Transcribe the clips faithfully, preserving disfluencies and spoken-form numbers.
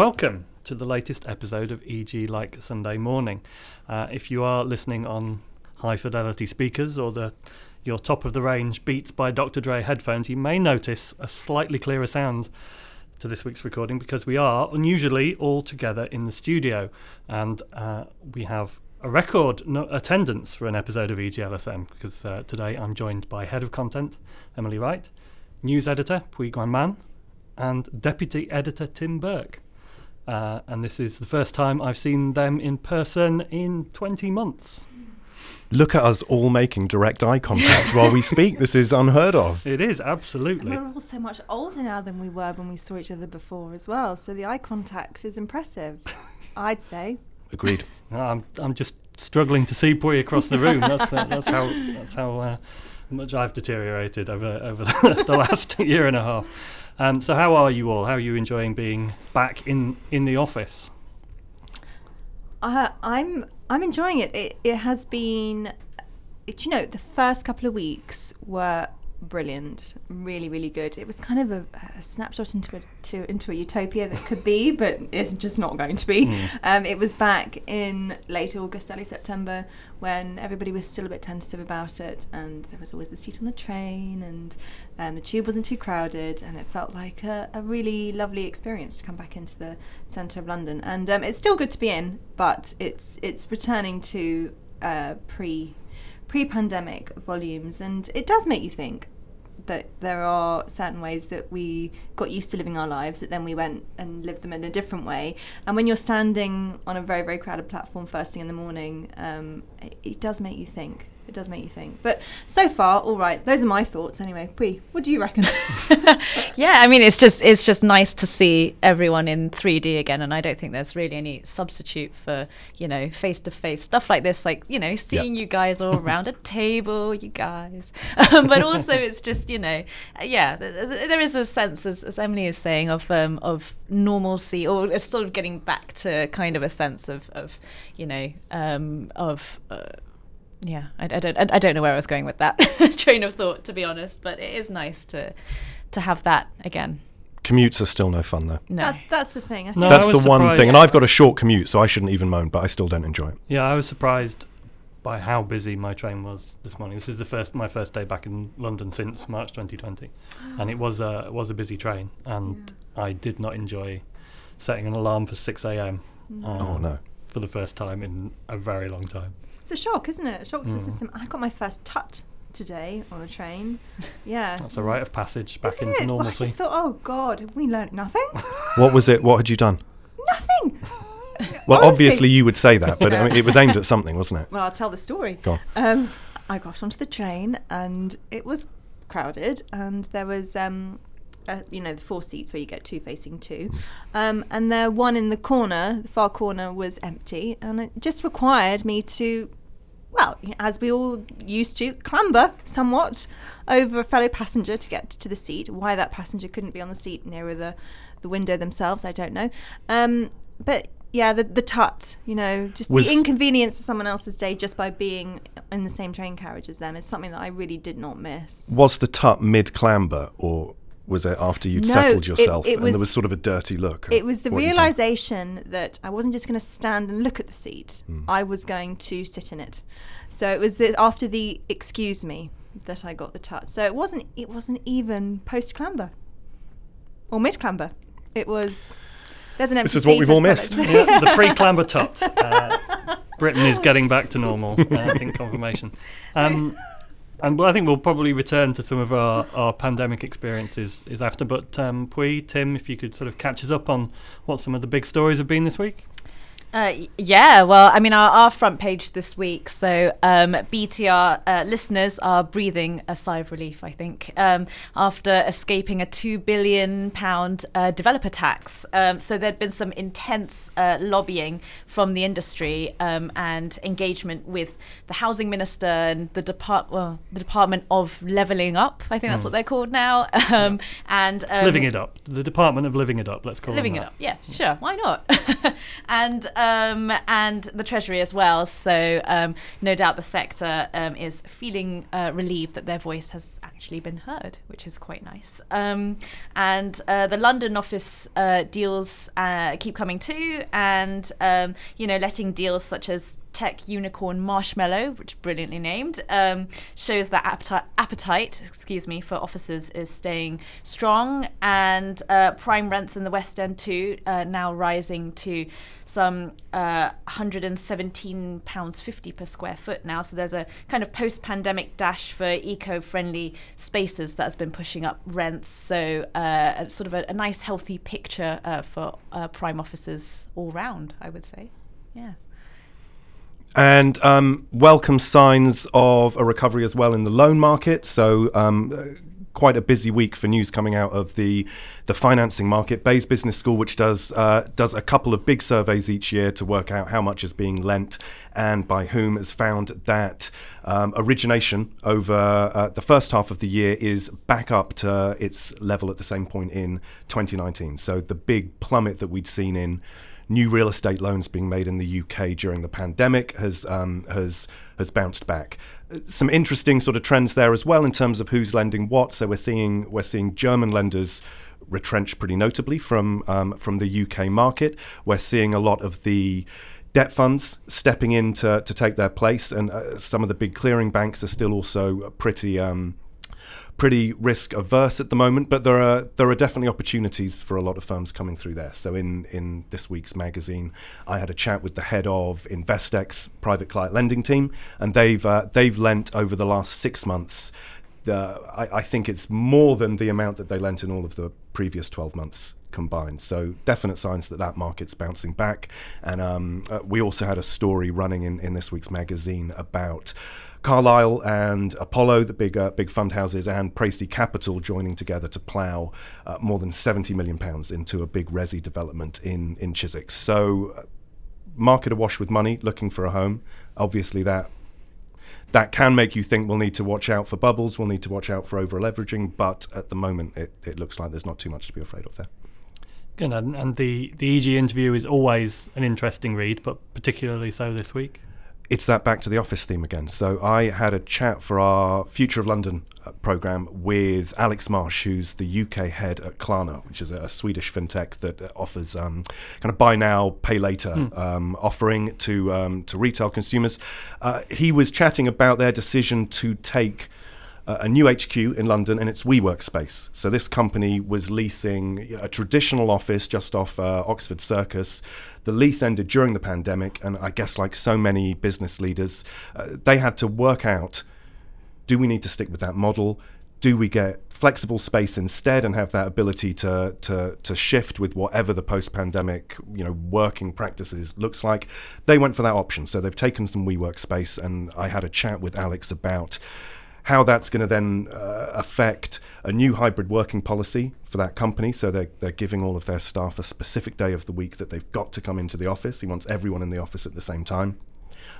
Welcome to the latest episode of E G Like Sunday Morning. Uh, if you are listening on high fidelity speakers or the your top of the range Beats by Doctor Dre headphones, you may notice a slightly clearer sound to this week's recording because we are unusually all together in the studio, and uh, we have a record no attendance for an episode of E G L S M because uh, today I'm joined by Head of Content Emily Wright, News Editor Pui Guan Man, and Deputy Editor Tim Burke. Uh, and this is the first time I've seen them in person in twenty months. Look at us all making direct eye contact while we speak. This is unheard of. It is, absolutely. And we're all so much older now than we were when we saw each other before as well. So the eye contact is impressive, I'd say. Agreed. No, I'm, I'm just struggling to see Pui across the room. That's, uh, that's how, that's how uh, much I've deteriorated over, over the last year and a half. Um, so how are you all? How are you enjoying being back in, in the office? Uh, I'm I'm enjoying it. It, it has been, it, you know, the first couple of weeks were brilliant, really, really good. It was kind of a, a snapshot into a to, into a utopia that could be, but it's just not going to be. Mm. Um, it was back in late August, early September, when everybody was still a bit tentative about it, and there was always the seat on the train, and Um, the tube wasn't too crowded, and it felt like a, a really lovely experience to come back into the centre of London. And um, it's still good to be in, but it's it's returning to uh, pre pre-pandemic volumes, and it does make you think that there are certain ways that we got used to living our lives that then we went and lived them in a different way. And when you're standing on a very, very crowded platform first thing in the morning, um, it, it does make you think. It does make you think. But so far, all right, those are my thoughts anyway. Pui, what do you reckon? Yeah, I mean, it's just it's just nice to see everyone in three D again, and I don't think there's really any substitute for, you know, face-to-face stuff like this, like, you know, seeing yep. you guys all around a table, you guys. Um, but also it's just, you know, yeah, th- th- there is a sense, as, as Emily is saying, of um, of normalcy, or sort of getting back to kind of a sense of, of you know, um, of... Uh, Yeah, I, I don't. I don't know where I was going with that train of thought, to be honest. But it is nice to, to have that again. Commutes are still no fun, though. No, that's that's the thing. I think. No, that's I was the one surprised. thing. And I've got a short commute, so I shouldn't even moan. But I still don't enjoy it. Yeah, I was surprised by how busy my train was this morning. This is the first my first day back in London since March twenty twenty, and it was a it was a busy train, and yeah. I did not enjoy setting an alarm for six a.m. No. Um, oh no! For the first time in a very long time. It's a shock, isn't it? A shock to mm. the system. I got my first tut today on a train. Yeah. That's a rite of passage back isn't into it? normalcy. Well, I just thought, oh God, have we learnt nothing? What was it? What had you done? Nothing. Well, honestly. Obviously you would say that, but I mean, it was aimed at something, wasn't it? Well, I'll tell the story. Go on. Um, I got onto the train and it was crowded, and there was, um, a, you know, the four seats where you get two facing two. Um, and the one in the corner, the far corner, was empty, and it just required me to... Well, as we all used to, clamber somewhat over a fellow passenger to get to the seat. Why that passenger couldn't be on the seat nearer the, the window themselves, I don't know. Um, but yeah, the, the tut, you know, just was the inconvenience of someone else's day just by being in the same train carriage as them is something that I really did not miss. Was the tut mid-clamber, or was it after you'd no, settled yourself it, it and was, there was sort of a dirty look? It was the realisation that I wasn't just going to stand and look at the seat. Mm. I was going to sit in it. So it was the, after the excuse me that I got the tut. So it wasn't it wasn't even post-clamber or mid-clamber. It was... There's an empty This is what we've all missed. Yeah, the pre-clamber tut. Uh, Britain is getting back to normal, uh, I think, confirmation. Um And well, I think we'll probably return to some of our, our pandemic experiences is after. But um, Pui, Tim, if you could sort of catch us up on what some of the big stories have been this week. Uh, yeah, well, I mean, our, our front page this week, so um, B T R uh, listeners are breathing a sigh of relief, I think, um, after escaping a two billion pounds uh, developer tax. Um, so there'd been some intense uh, lobbying from the industry um, and engagement with the housing minister and the, depart- well, the Department of Levelling Up, I think that's mm. what they're called now. Um, and um, Living It Up, the Department of Living It Up, let's call it Living It Up, yeah, sure, why not? and um, and the Treasury as well. So um, no doubt the sector um, is feeling uh, relieved that their voice has actually been heard, which is quite nice. Um, and uh, the London office uh, deals uh, keep coming too, and um, you know, letting deals such as tech unicorn Marshmallow, which is brilliantly named, um, shows that appetite, appetite, excuse me, for offices is staying strong. And uh, prime rents in the West End too, uh, now rising to some uh, one hundred seventeen pounds fifty per square foot now. So there's a kind of post-pandemic dash for eco-friendly spaces that has been pushing up rents. So uh, a, sort of a, a nice, healthy picture uh, for uh, prime offices all round, I would say. Yeah. And um, welcome signs of a recovery as well in the loan market. So um, quite a busy week for news coming out of the the financing market. Bayes Business School, which does uh, does a couple of big surveys each year to work out how much is being lent and by whom, has found that um, origination over uh, the first half of the year is back up to its level at the same point in twenty nineteen. So the big plummet that we'd seen in new real estate loans being made in the U K during the pandemic has um, has has bounced back. Some interesting sort of trends there as well in terms of who's lending what. So we're seeing we're seeing German lenders retrench pretty notably from um, from the U K market. We're seeing a lot of the debt funds stepping in to to take their place, and uh, some of the big clearing banks are still also pretty. Um, pretty risk averse at the moment, but there are there are definitely opportunities for a lot of firms coming through there. So in in this week's magazine, I had a chat with the head of Investec's private client lending team, and they've uh, they've lent over the last six months. The I, I think it's more than the amount that they lent in all of the previous twelve months combined. So definite signs that that market's bouncing back. And um, uh, we also had a story running in in this week's magazine about Carlyle and Apollo, the big uh, big fund houses, and Pricey Capital joining together to plough uh, more than seventy million pounds into a big resi development in, in Chiswick. So uh, market awash with money, looking for a home. Obviously that that can make you think we'll need to watch out for bubbles, we'll need to watch out for over-leveraging, but at the moment it, it looks like there's not too much to be afraid of there. Good, and, and the, the E G interview is always an interesting read, but particularly so this week. It's that back to the office theme again. So I had a chat for our Future of London programme with Alex Marsh, who's the U K head at Klarna, which is a Swedish fintech that offers um, kind of buy now, pay later mm. um, offering to um, to retail consumers. Uh, he was chatting about their decision to take a new H Q in London, and it's WeWork space. So this company was leasing a traditional office just off uh, Oxford Circus. The lease ended during the pandemic, and I guess like so many business leaders, uh, they had to work out, do we need to stick with that model? Do we get flexible space instead and have that ability to to to shift with whatever the post-pandemic, you know, working practices looks like? They went for that option. So they've taken some WeWork space, and I had a chat with Alex about how that's going to then uh, affect a new hybrid working policy for that company. So they're, they're giving all of their staff a specific day of the week that they've got to come into the office. He wants everyone in the office at the same time.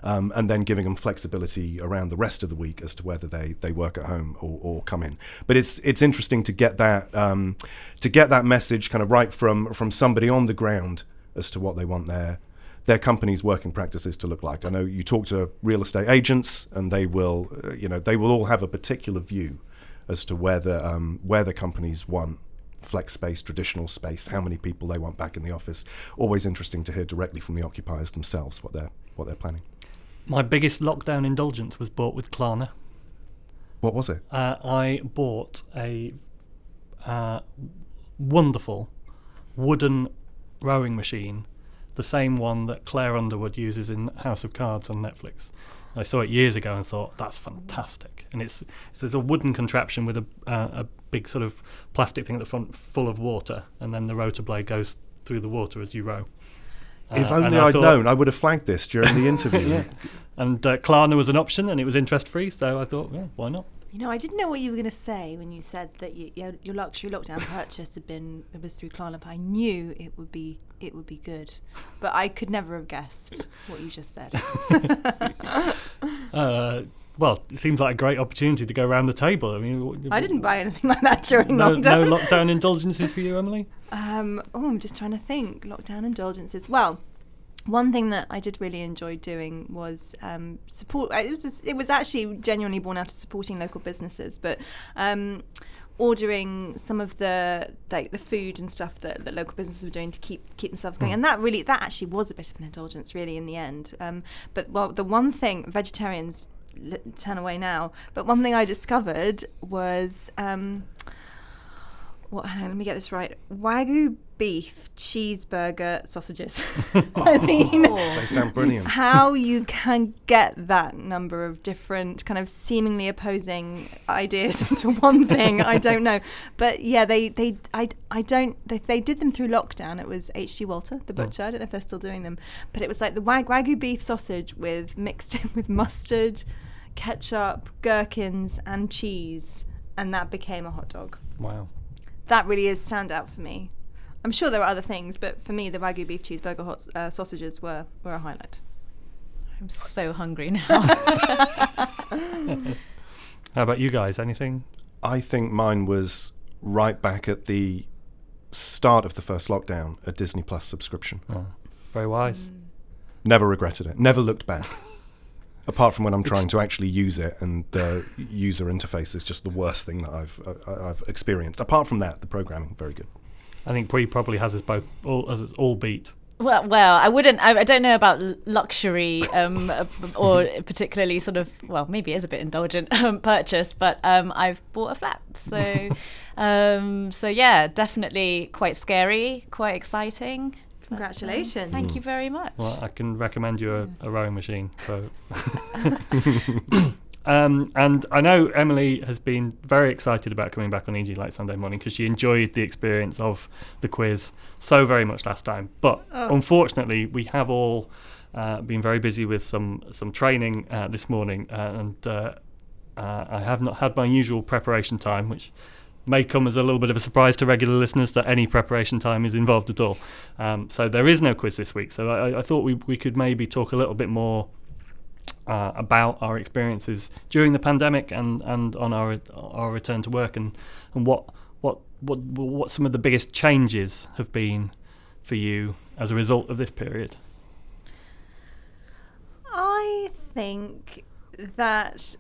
Um, and then giving them flexibility around the rest of the week as to whether they, they work at home or, or come in. But it's it's interesting to get that um, to get that message kind of right from, from somebody on the ground as to what they want there. Their company's working practices to look like. I know you talk to real estate agents, and they will, uh, you know, they will all have a particular view as to whether um, where the companies want flex space, traditional space, how many people they want back in the office. Always interesting to hear directly from the occupiers themselves what they're what they're planning. My biggest lockdown indulgence was bought with Klarna. What was it? Uh, I bought a uh, wonderful wooden rowing machine. The same one that Claire Underwood uses in House of Cards on Netflix. I saw it years ago and thought, that's fantastic. And it's, it's, it's a wooden contraption with a, uh, a big sort of plastic thing at the front full of water, and then the rotor blade goes through the water as you row. Uh, if only I'd thought, known, I would have flagged this during the interview. Yeah. And uh, Klarna was an option, and it was interest-free, so I thought, yeah, why not? You know, I didn't know what you were going to say when you said that you, you know, your luxury lockdown purchase had been, it was through Klarna. I knew it would be it would be good, but I could never have guessed what you just said. uh, well, it seems like a great opportunity to go around the table. I mean, I didn't buy anything like that during no, lockdown. No lockdown indulgences for you, Emily? Um, oh, I'm just trying to think. Lockdown indulgences. Well, one thing that I did really enjoy doing was um, support. It was just, it was actually genuinely born out of supporting local businesses, but um, ordering some of the like the food and stuff that, that local businesses were doing to keep keep themselves going. Mm. And that really, that actually was a bit of an indulgence, really, in the end. Um, but well, the one thing vegetarians l- turn away now, but one thing I discovered was. Um, What, hang on, let me get this right. Wagyu beef, cheeseburger, sausages. I mean, they sound brilliant. How you can get that number of different kind of seemingly opposing ideas into one thing, I don't know. But yeah, they, they I, I don't, they, they did them through lockdown. It was H G Walter, the butcher. Oh. I don't know if they're still doing them. But it was like the wag, Wagyu beef sausage with mixed in with mustard, ketchup, gherkins, and cheese. And that became a hot dog. Wow. That really is standout for me. I'm sure there are other things, but for me, the Wagyu beef cheeseburger hot uh, sausages were, were a highlight. I'm so hungry now. How about you guys? Anything? I think mine was right back at the start of the first lockdown, a Disney Plus subscription. Oh, very wise. Mm. Never regretted it. Never looked back. Apart from when I'm trying to actually use it, and the user interface is just the worst thing that I've uh, I've experienced. Apart from that, the programming very good. I think Pui probably has us both all has us all beat. Well, well, I wouldn't. I, I don't know about luxury um, or particularly sort of. Well, maybe it is a bit indulgent um, purchase, but um, I've bought a flat, so um, so yeah, definitely quite scary, quite exciting. Congratulations. Thank you very much. Well, I can recommend you a, a rowing machine. So, um, and I know Emily has been very excited about coming back on E G Like Sunday Morning because she enjoyed the experience of the quiz so very much last time. But oh. unfortunately, we have all uh, been very busy with some, some training uh, this morning. Uh, and uh, uh, I have not had my usual preparation time, which may come as a little bit of a surprise to regular listeners that any preparation time is involved at all. Um, so there is no quiz this week. So I, I thought we, we could maybe talk a little bit more uh, about our experiences during the pandemic and, and on our our return to work and, and what, what what what some of the biggest changes have been for you as a result of this period. I think that...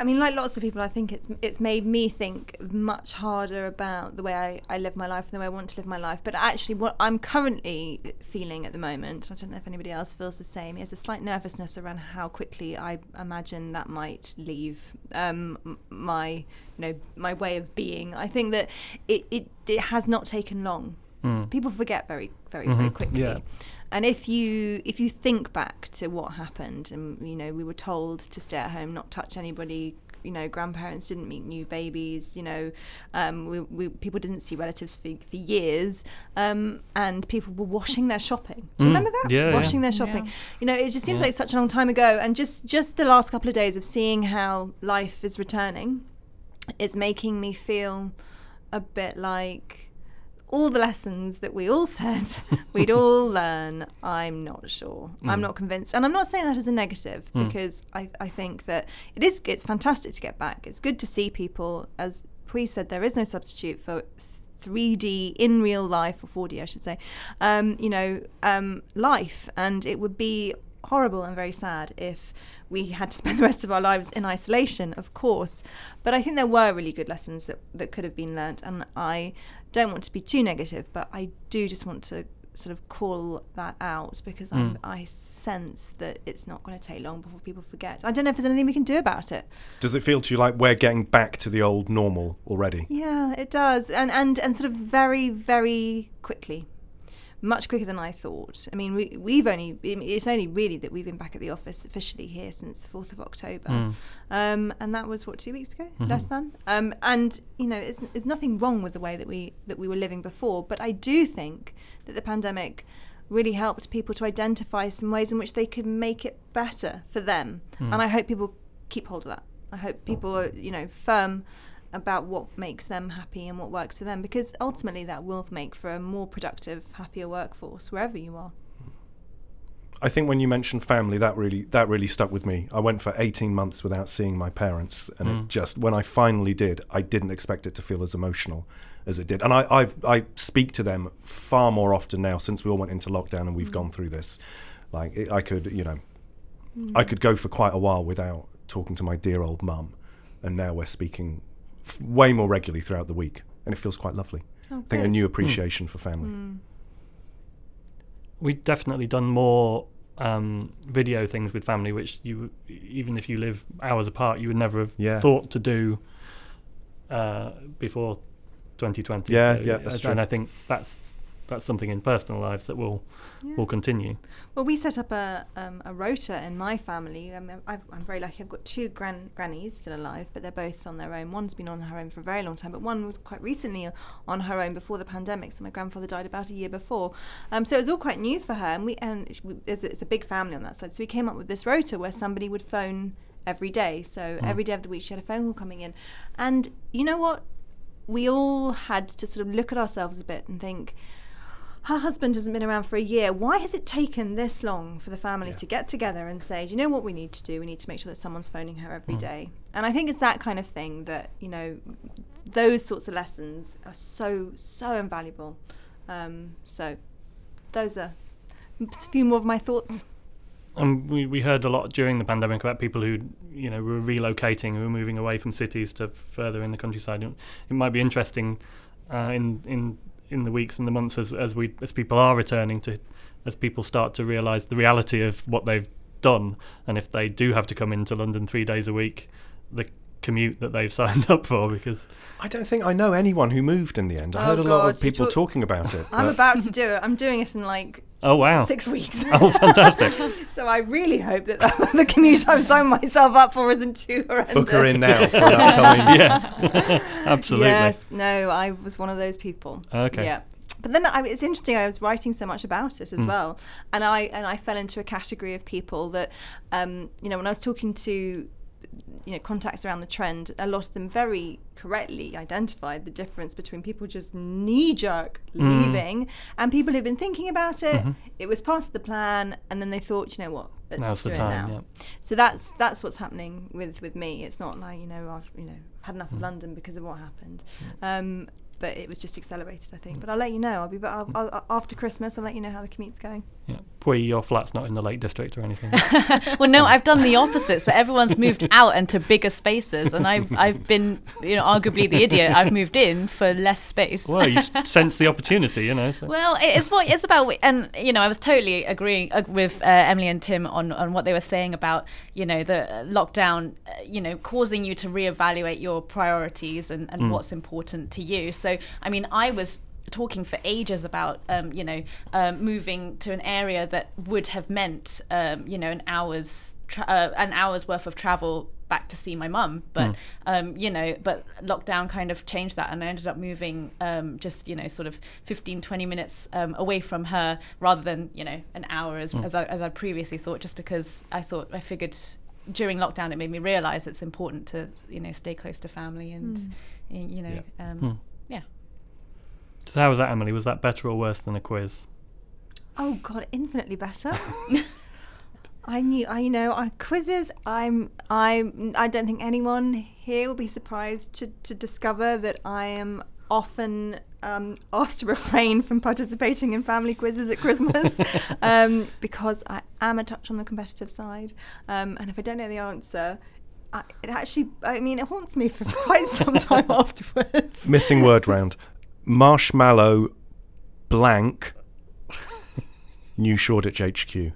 I mean, like lots of people, I think it's it's made me think much harder about the way I, I live my life and the way I want to live my life. But actually, what I'm currently feeling at the moment, I don't know if anybody else feels the same, is a slight nervousness around how quickly I imagine that might leave um, my, you know, my way of being. I think that it it, it has not taken long. Mm. People forget very, very, mm-hmm. very quickly. Yeah. And if you if you think back to what happened, and you know we were told to stay at home, not touch anybody. You know, grandparents didn't meet new babies. You know, um, we, we people didn't see relatives for, for years, um, and people were washing their shopping. Do you mm. remember that? Yeah, washing yeah. their shopping. Yeah. You know, it just seems yeah. like such a long time ago. And just just the last couple of days of seeing how life is returning, is making me feel a bit like. All the lessons that we all said we'd all learn, I'm not sure. Mm. I'm not convinced. And I'm not saying that as a negative mm. because I, I think that it is, it's fantastic to get back. It's good to see people. As Pui said, there is no substitute for three D in real life, or four D I should say, um, you know, um, life. And it would be horrible and very sad if we had to spend the rest of our lives in isolation, of course. But I think there were really good lessons that, that could have been learnt. And I... don't want to be too negative, but I do just want to sort of call that out because mm. I sense that it's not going to take long before people forget. I don't know if there's anything we can do about it. Does it feel to you like we're getting back to the old normal already? Yeah, it does, and and, and sort of very, very quickly. Much quicker than I thought. I mean, we, we've only, it's only really that we've been back at the office officially here since the fourth of October. Mm. Um, and that was, what, two weeks ago? Mm-hmm. Less than? Um, and, you know, it's, it's nothing wrong with the way that we that we were living before. But I do think that the pandemic really helped people to identify some ways in which they could make it better for them. Mm. And I hope people keep hold of that. I hope people are, you know, firm about what makes them happy and what works for them, because ultimately that will make for a more productive, happier workforce wherever you are. I think when you mentioned family, that really that really stuck with me. I went for eighteen months without seeing my parents, and mm. it just, when I finally did, I didn't expect it to feel as emotional as it did. And I I've, I speak to them far more often now since we all went into lockdown and we've mm. gone through this. Like it, I could, you know, mm. I could go for quite a while without talking to my dear old mum, and now we're speaking f- way more regularly throughout the week, and it feels quite lovely. Oh, I think good. A new appreciation mm. for family. Mm. We've definitely done more um, video things with family, which you, even if you live hours apart, you would never have yeah. thought to do uh, before twenty twenty. Yeah, so, yeah, that's and true. And I think that's that's something in personal lives that will yeah. will continue. Well, we set up a um, a rota in my family. I mean, I've, I'm very lucky. I've got two gran grannies still alive, but they're both on their own. One's been on her own for a very long time, but one was quite recently on her own before the pandemic. So my grandfather died about a year before. Um, so it was all quite new for her, and we and it's, it's a big family on that side. So we came up with this rota where somebody would phone every day. So mm. every day of the week she had a phone call coming in, and you know what? We all had to sort of look at ourselves a bit and think, her husband hasn't been around for a year. Why has it taken this long for the family yeah. to get together and say, do you know what we need to do? We need to make sure that someone's phoning her every mm. day. And I think it's that kind of thing that, you know, those sorts of lessons are so, so invaluable. Um, so those are a few more of my thoughts. And we, we heard a lot during the pandemic about people who, you know, were relocating, who were moving away from cities to further in the countryside. It might be interesting uh, in in in the weeks and the months as as we as people are returning to, as people start to realise the reality of what they've done, and if they do have to come into London three days a week, the commute that they've signed up for. Because I don't think I know anyone who moved in the end. I oh heard a God, lot of people talk- talking about it. I'm about to do it. I'm doing it in like oh wow six weeks. Oh, fantastic! So I really hope that the commute I've signed myself up for isn't too horrendous. Book her in now for upcoming. Yeah, absolutely. Yes, no, I was one of those people. Okay. Yeah. But then I, it's interesting, I was writing so much about it as mm. well, and I and I fell into a category of people that, um, you know, when I was talking to, you know, contacts around the trend, a lot of them very correctly identified the difference between people just knee-jerk mm. leaving and people who've been thinking about it. Mm-hmm. It was part of the plan, and then they thought, you know what, let's Now's just do the time, it now. Yeah. So that's that's what's happening with, with me. It's not like, you know, I've you know had enough mm. of London because of what happened, um, but it was just accelerated, I think. Mm. But I'll let you know. I'll be I'll, I'll, I'll, after Christmas. I'll let you know how the commute's going. Yeah. Pui, your flat's not in the Lake District or anything. Well, no, I've done the opposite. So everyone's moved out into bigger spaces, and I've I've been, you know, arguably the idiot. I've moved in for less space. Well, you sense the opportunity, you know. So. Well, it's what it's about, and you know, I was totally agreeing with uh, Emily and Tim on on what they were saying about, you know, the lockdown, uh, you know, causing you to reevaluate your priorities and and mm. what's important to you. So So, I mean, I was talking for ages about, um, you know, um, moving to an area that would have meant, um, you know, an hour's tra- uh, an hour's worth of travel back to see my mum. But, mm. um, you know, but lockdown kind of changed that, and I ended up moving um, just, you know, sort of fifteen, twenty minutes um, away from her rather than, you know, an hour as, mm. as, I, as I previously thought, just because I thought I figured during lockdown it made me realise it's important to, you know, stay close to family and, mm. you know... Yeah. Um, mm. Yeah. So how was that, Emily? Was that better or worse than a quiz? Oh God, infinitely better. I knew, I you know, I, quizzes. I'm, I'm. I don't think anyone here will be surprised to to discover that I am often um, asked to refrain from participating in family quizzes at Christmas um, because I am a touch on the competitive side, um, and if I don't know the answer. I, it actually, I mean, it haunts me for quite some time afterwards. Missing word round. Marshmallow blank New Shoreditch H Q.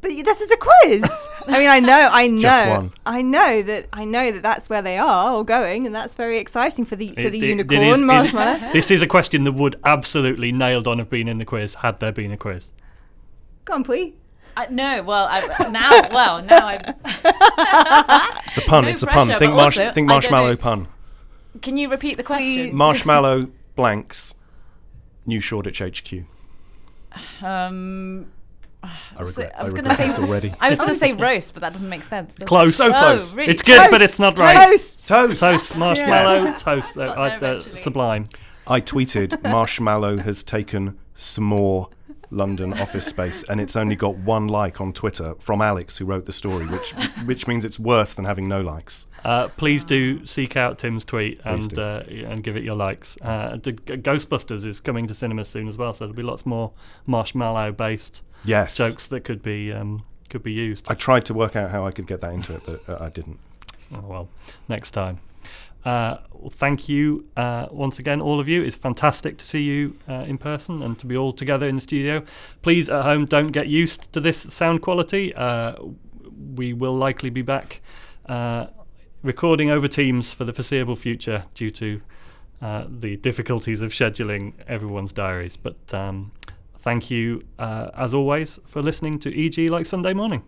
But this is a quiz. I mean, I know, I know. Just one. I know that, I know that that's where they are all going, and that's very exciting for the, for it, the it, unicorn it is, marshmallow. It, this is a question that would absolutely nailed on have been in the quiz, had there been a quiz. Go on, Pui. Uh, no, well, I, now, well, now I. It's a pun. No it's pressure, a pun. Think, marsh, think marshmallow pun. Can you repeat Squee- the question? Marshmallow blanks. New Shoreditch H Q. Um, I regret. I, I, regret say, already. I was going to say roast, but that doesn't make sense. Close, it? so oh, close. Really? It's good, toast, but it's not right. Toast, toast, toast marshmallow, yes. toast. Uh, I, uh, sublime. I tweeted, marshmallow has taken s'more London office space, and it's only got one like on Twitter from Alex, who wrote the story, which which means it's worse than having no likes. Uh, please do seek out Tim's tweet and uh, and give it your likes. Uh, Ghostbusters is coming to cinemas soon as well, so there'll be lots more marshmallow-based yes. jokes that could be um, could be used. I tried to work out how I could get that into it, but uh, I didn't. Oh, well, next time. Uh, well, thank you uh, once again, all of you. It's fantastic to see you uh, in person and to be all together in the studio. Please, at home, don't get used to this sound quality. Uh, we will likely be back uh, recording over Teams for the foreseeable future due to uh, the difficulties of scheduling everyone's diaries. But um, thank you, uh, as always, for listening to E G Like Sunday Morning.